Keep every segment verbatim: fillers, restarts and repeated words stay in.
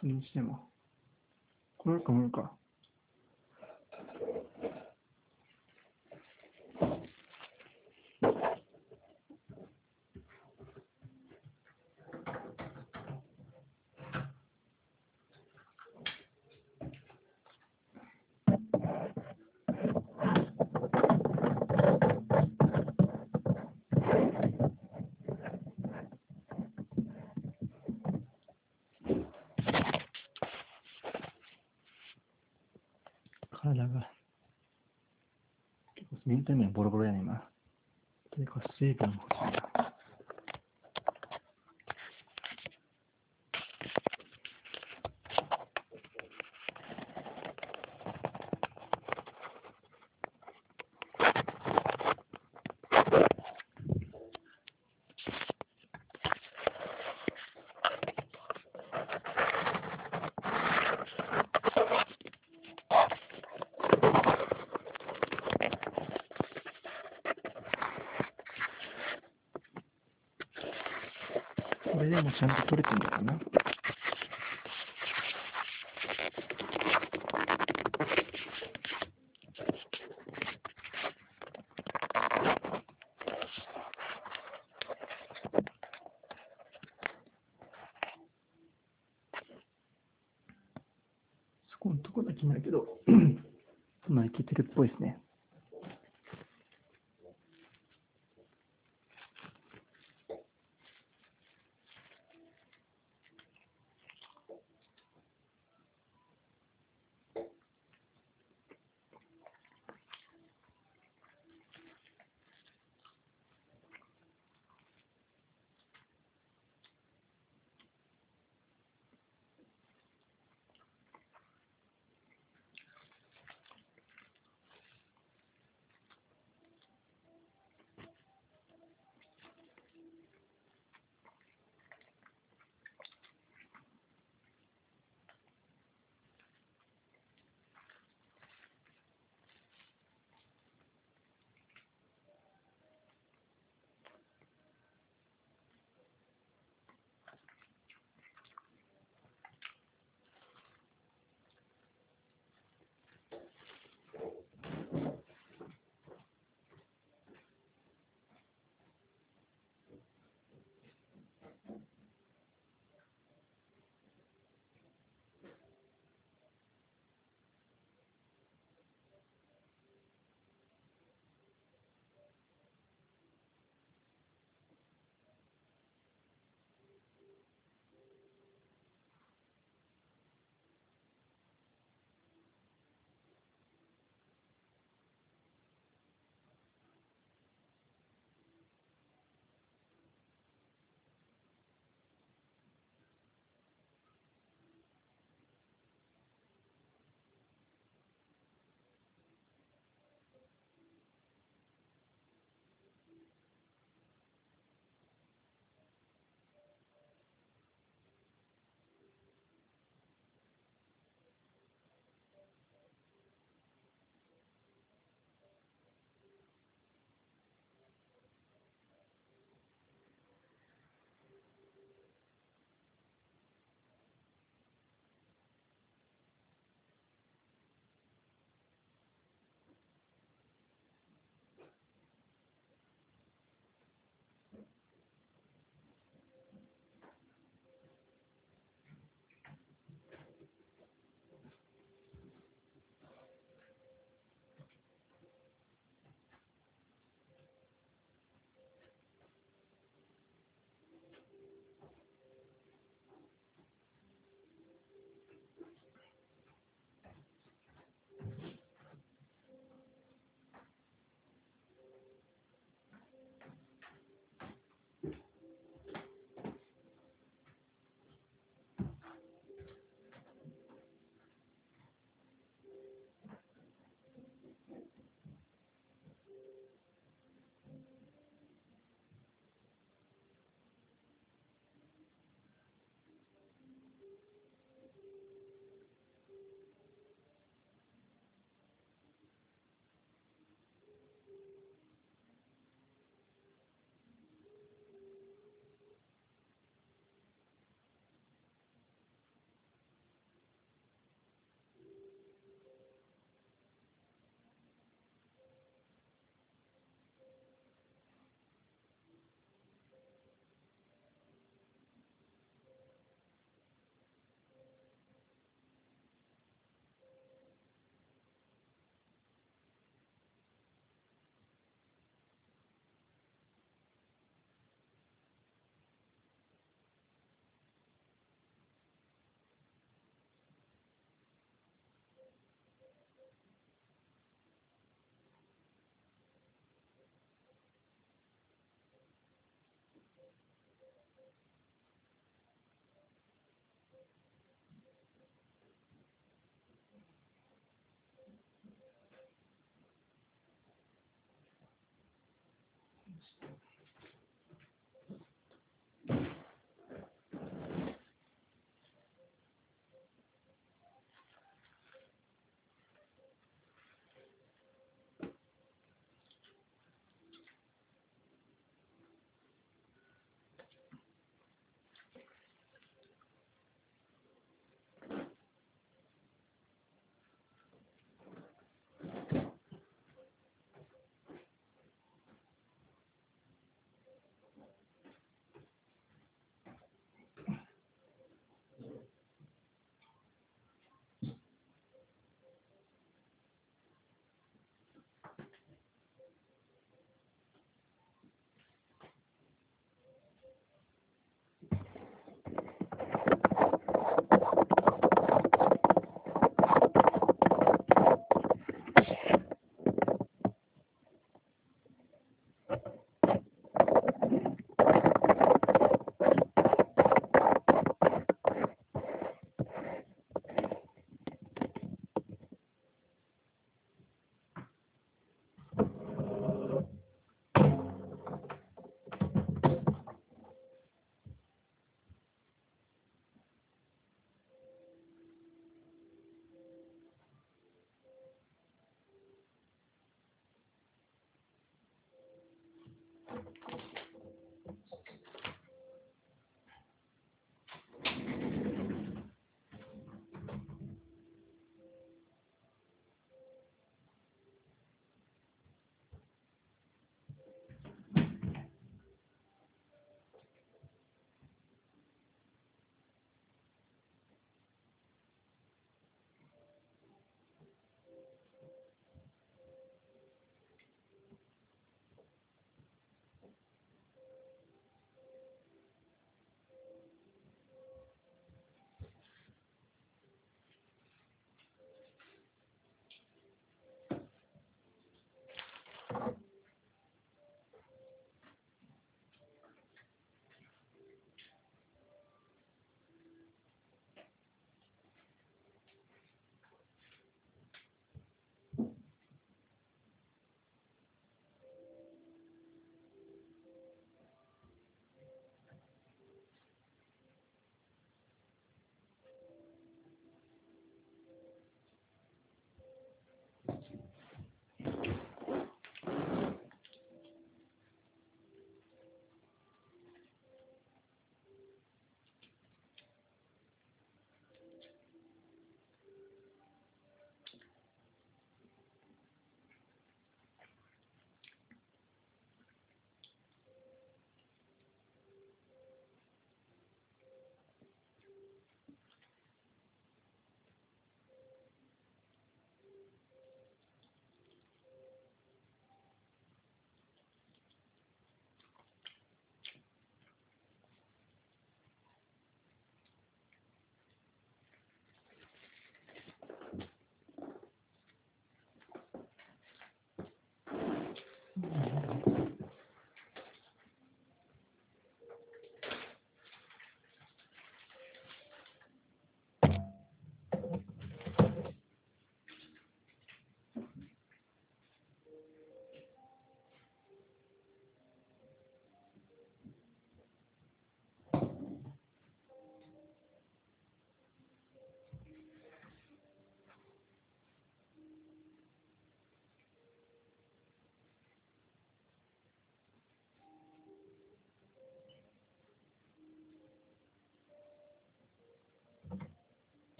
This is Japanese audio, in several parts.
それにしても来れるか無理か。体が結構メンタル面ボロボロやねん今。結構水分も欲しいな。これでもちゃんと取れてるのかな。そこのとこだけないけどまあいけてるっぽいですね。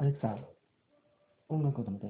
アレクサ、音楽を止めて。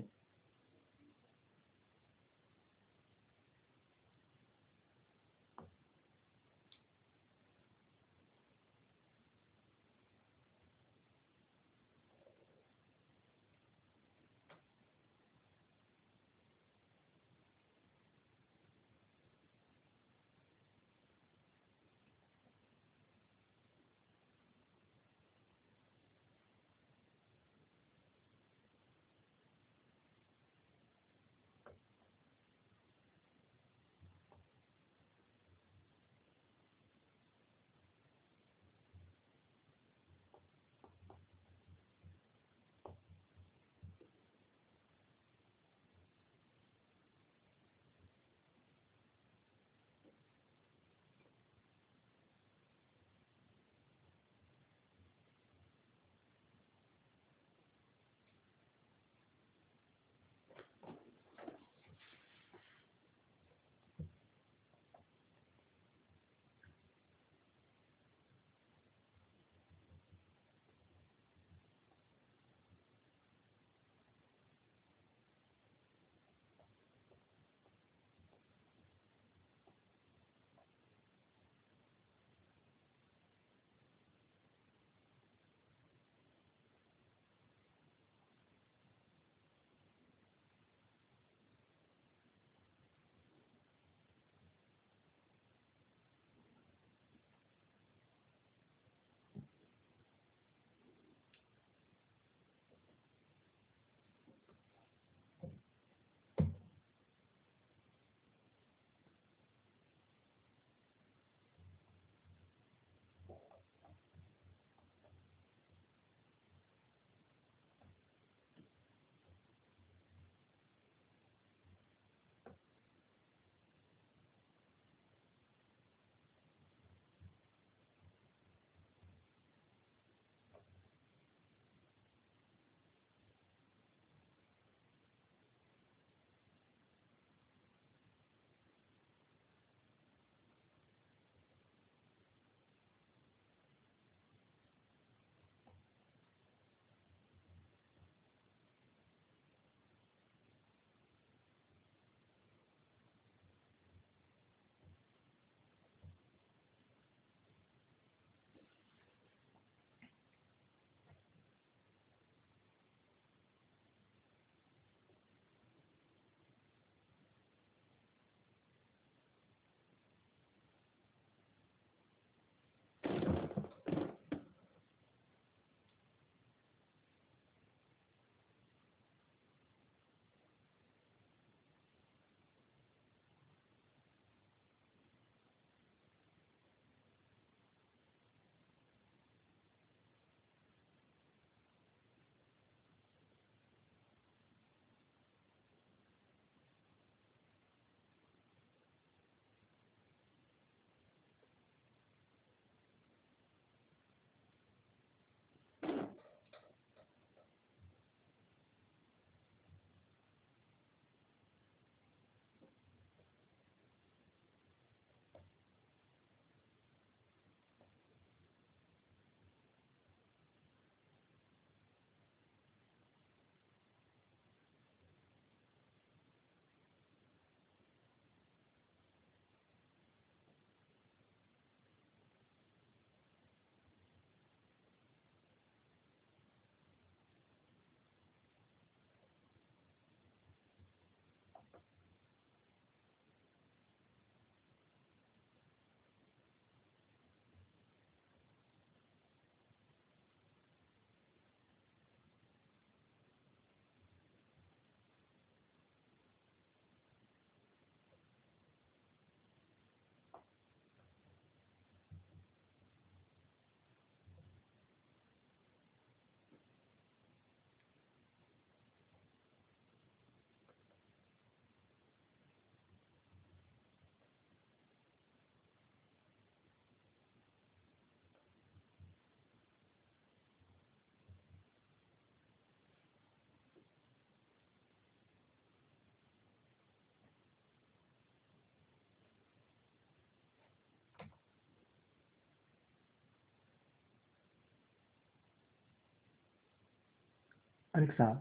アレクサ、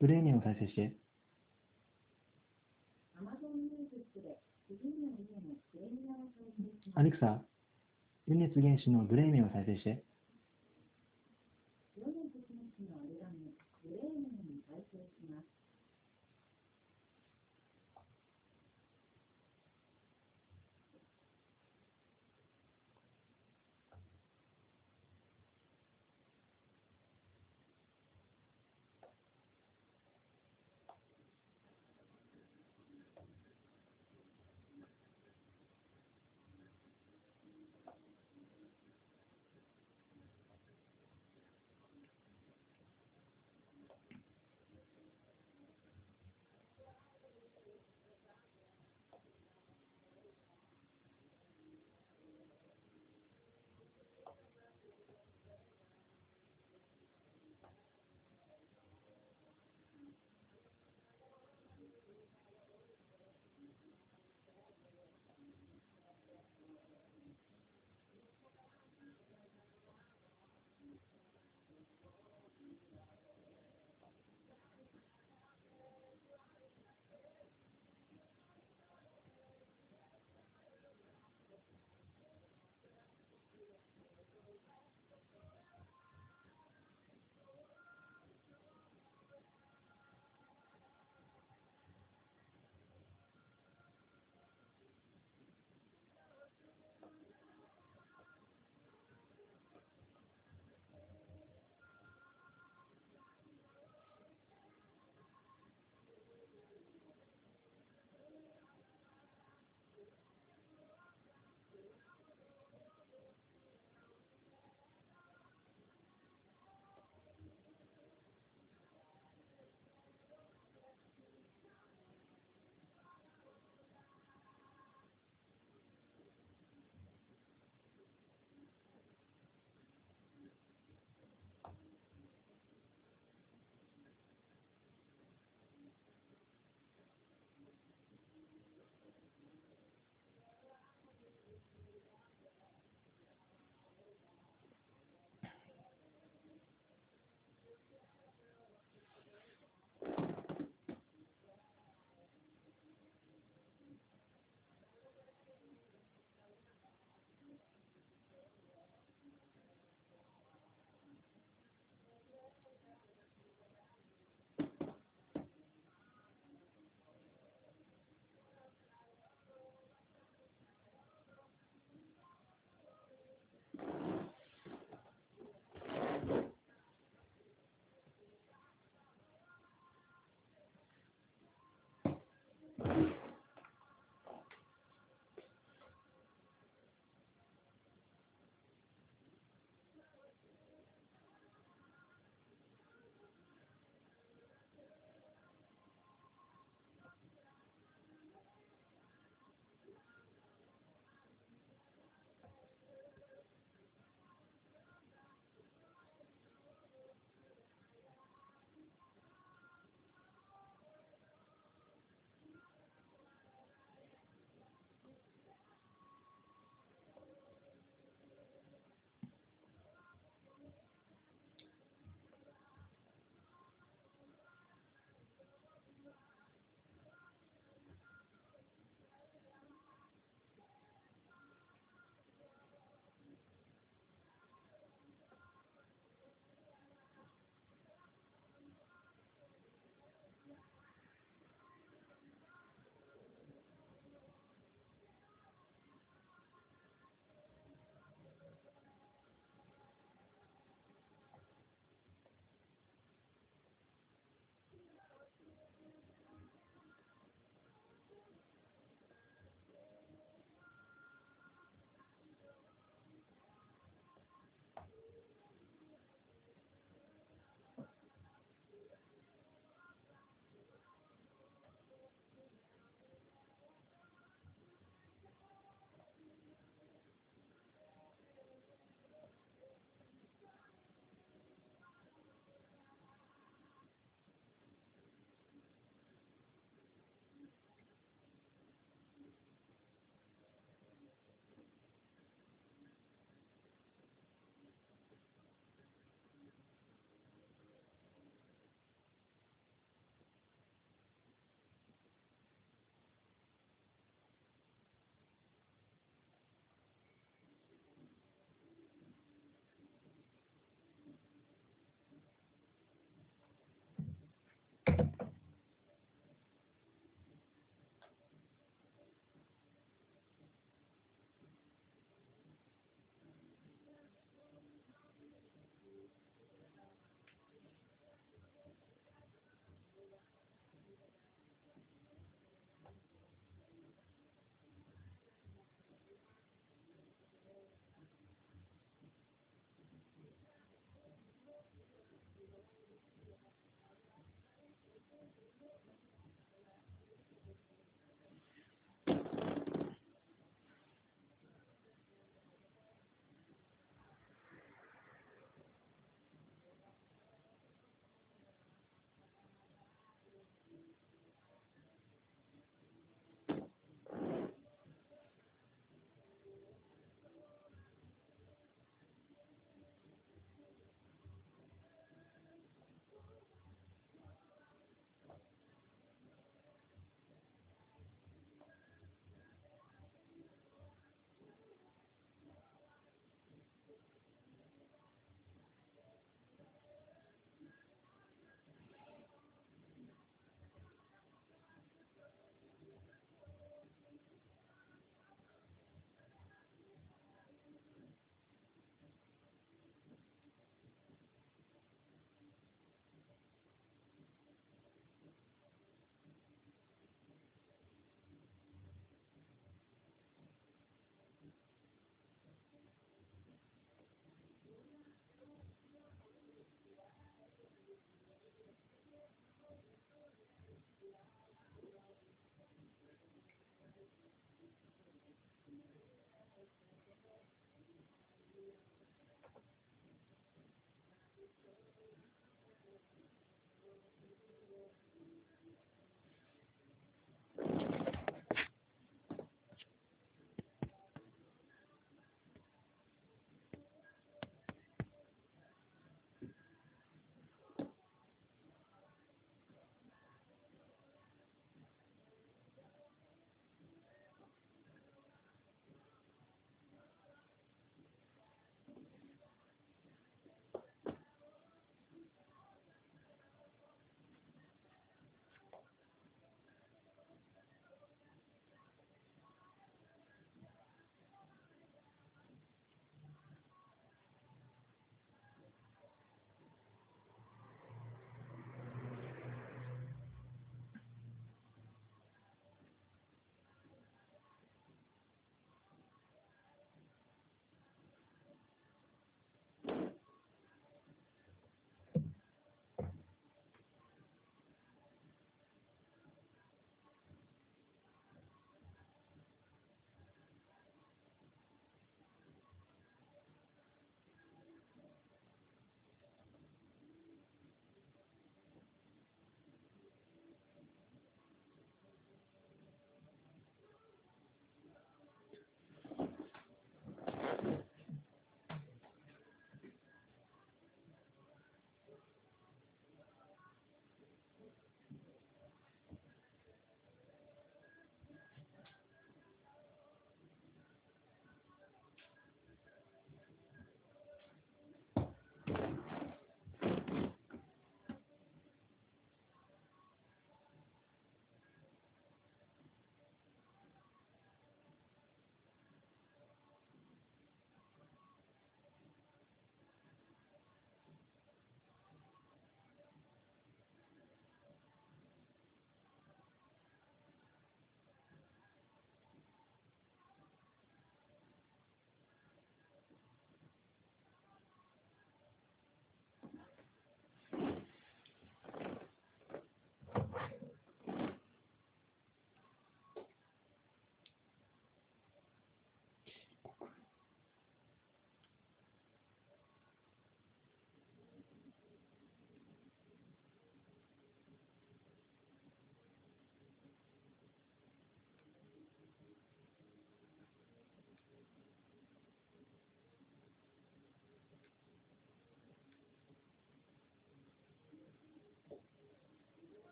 ブレーメンを再生して。アレクサ、ルネツ原始のブレーメンを再生して。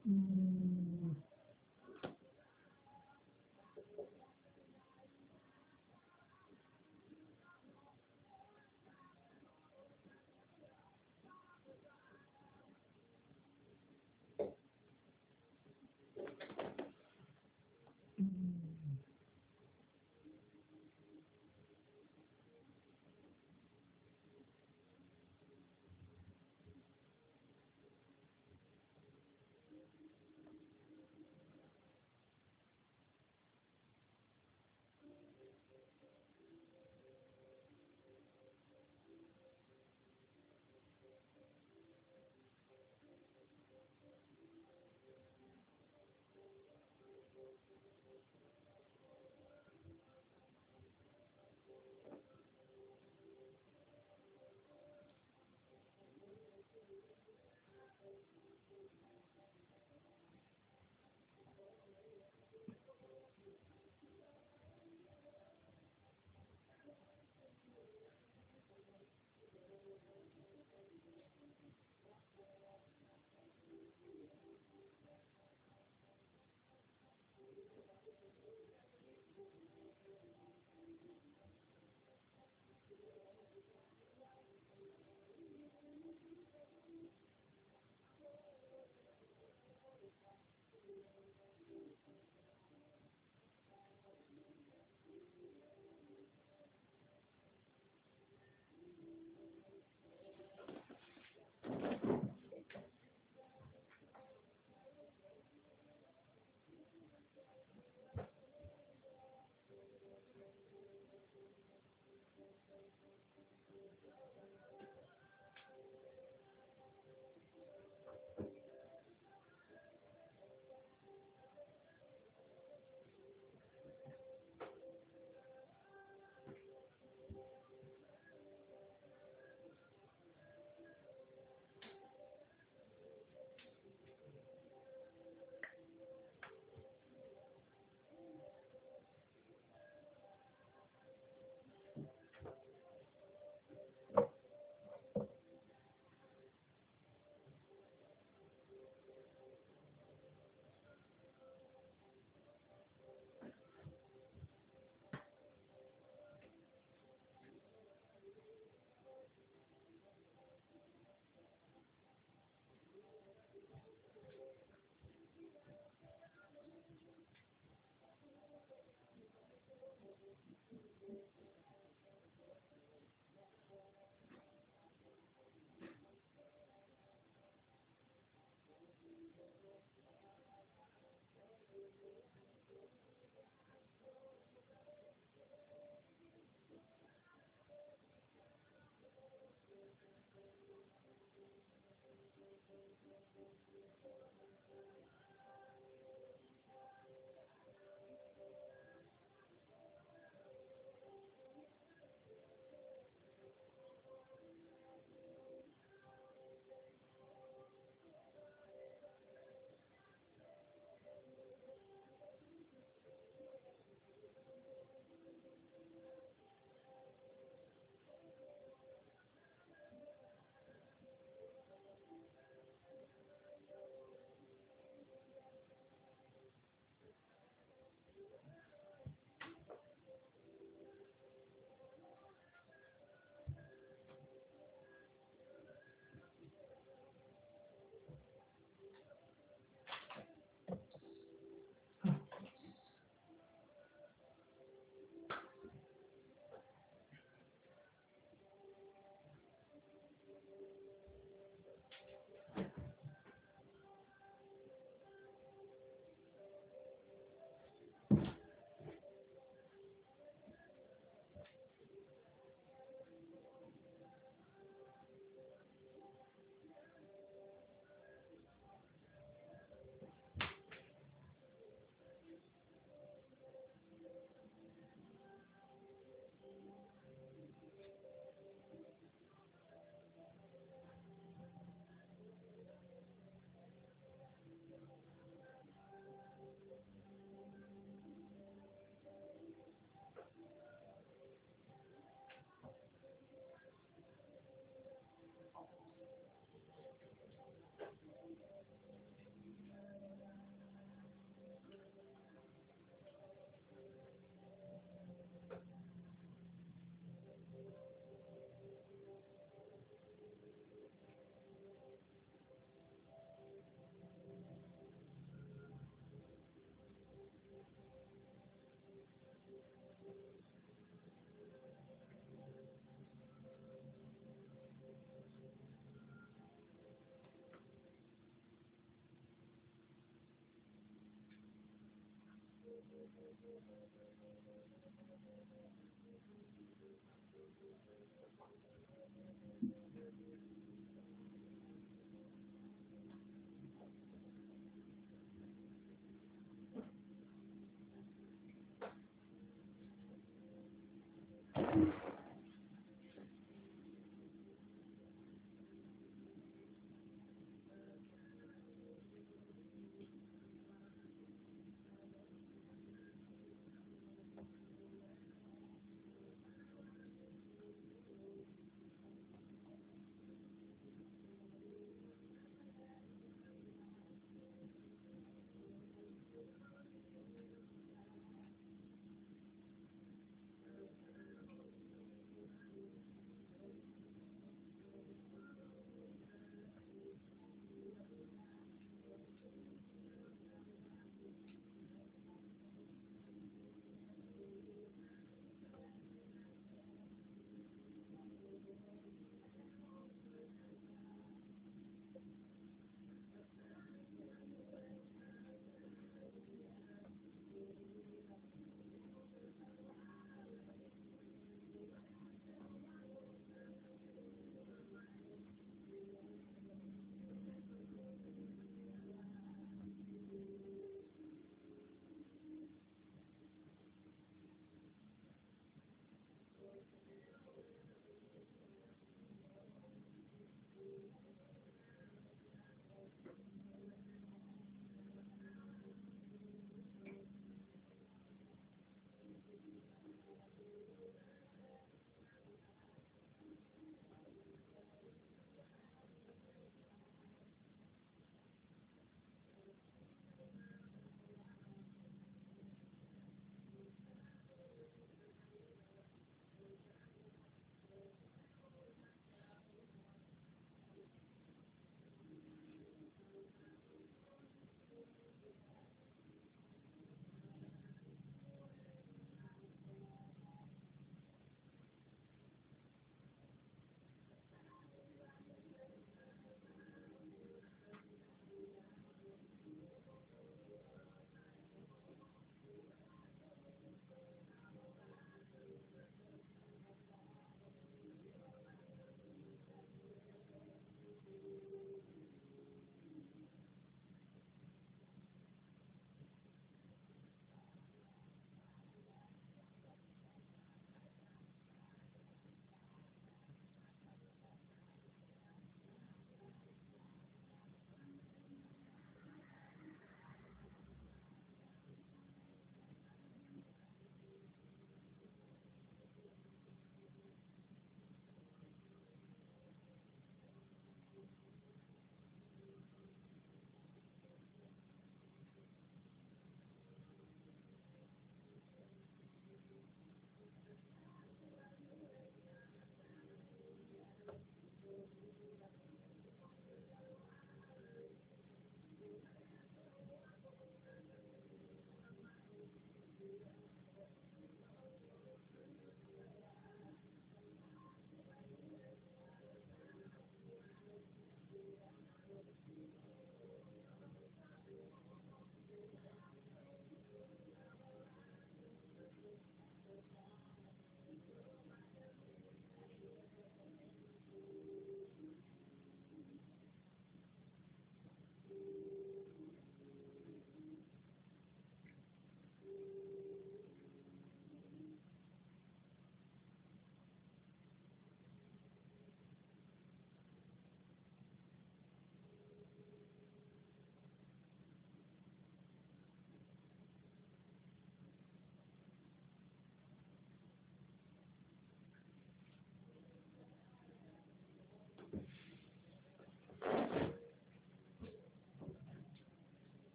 うん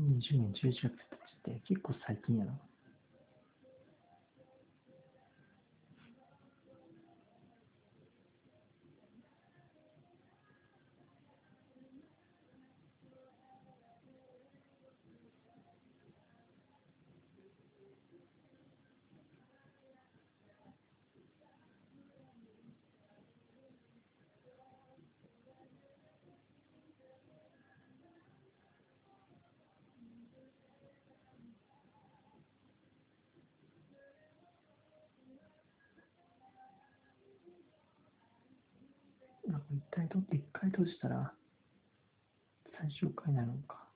にじゅうねんじゅういちがつって結構最近やな。一回取って一回閉じたら最終回になるのか。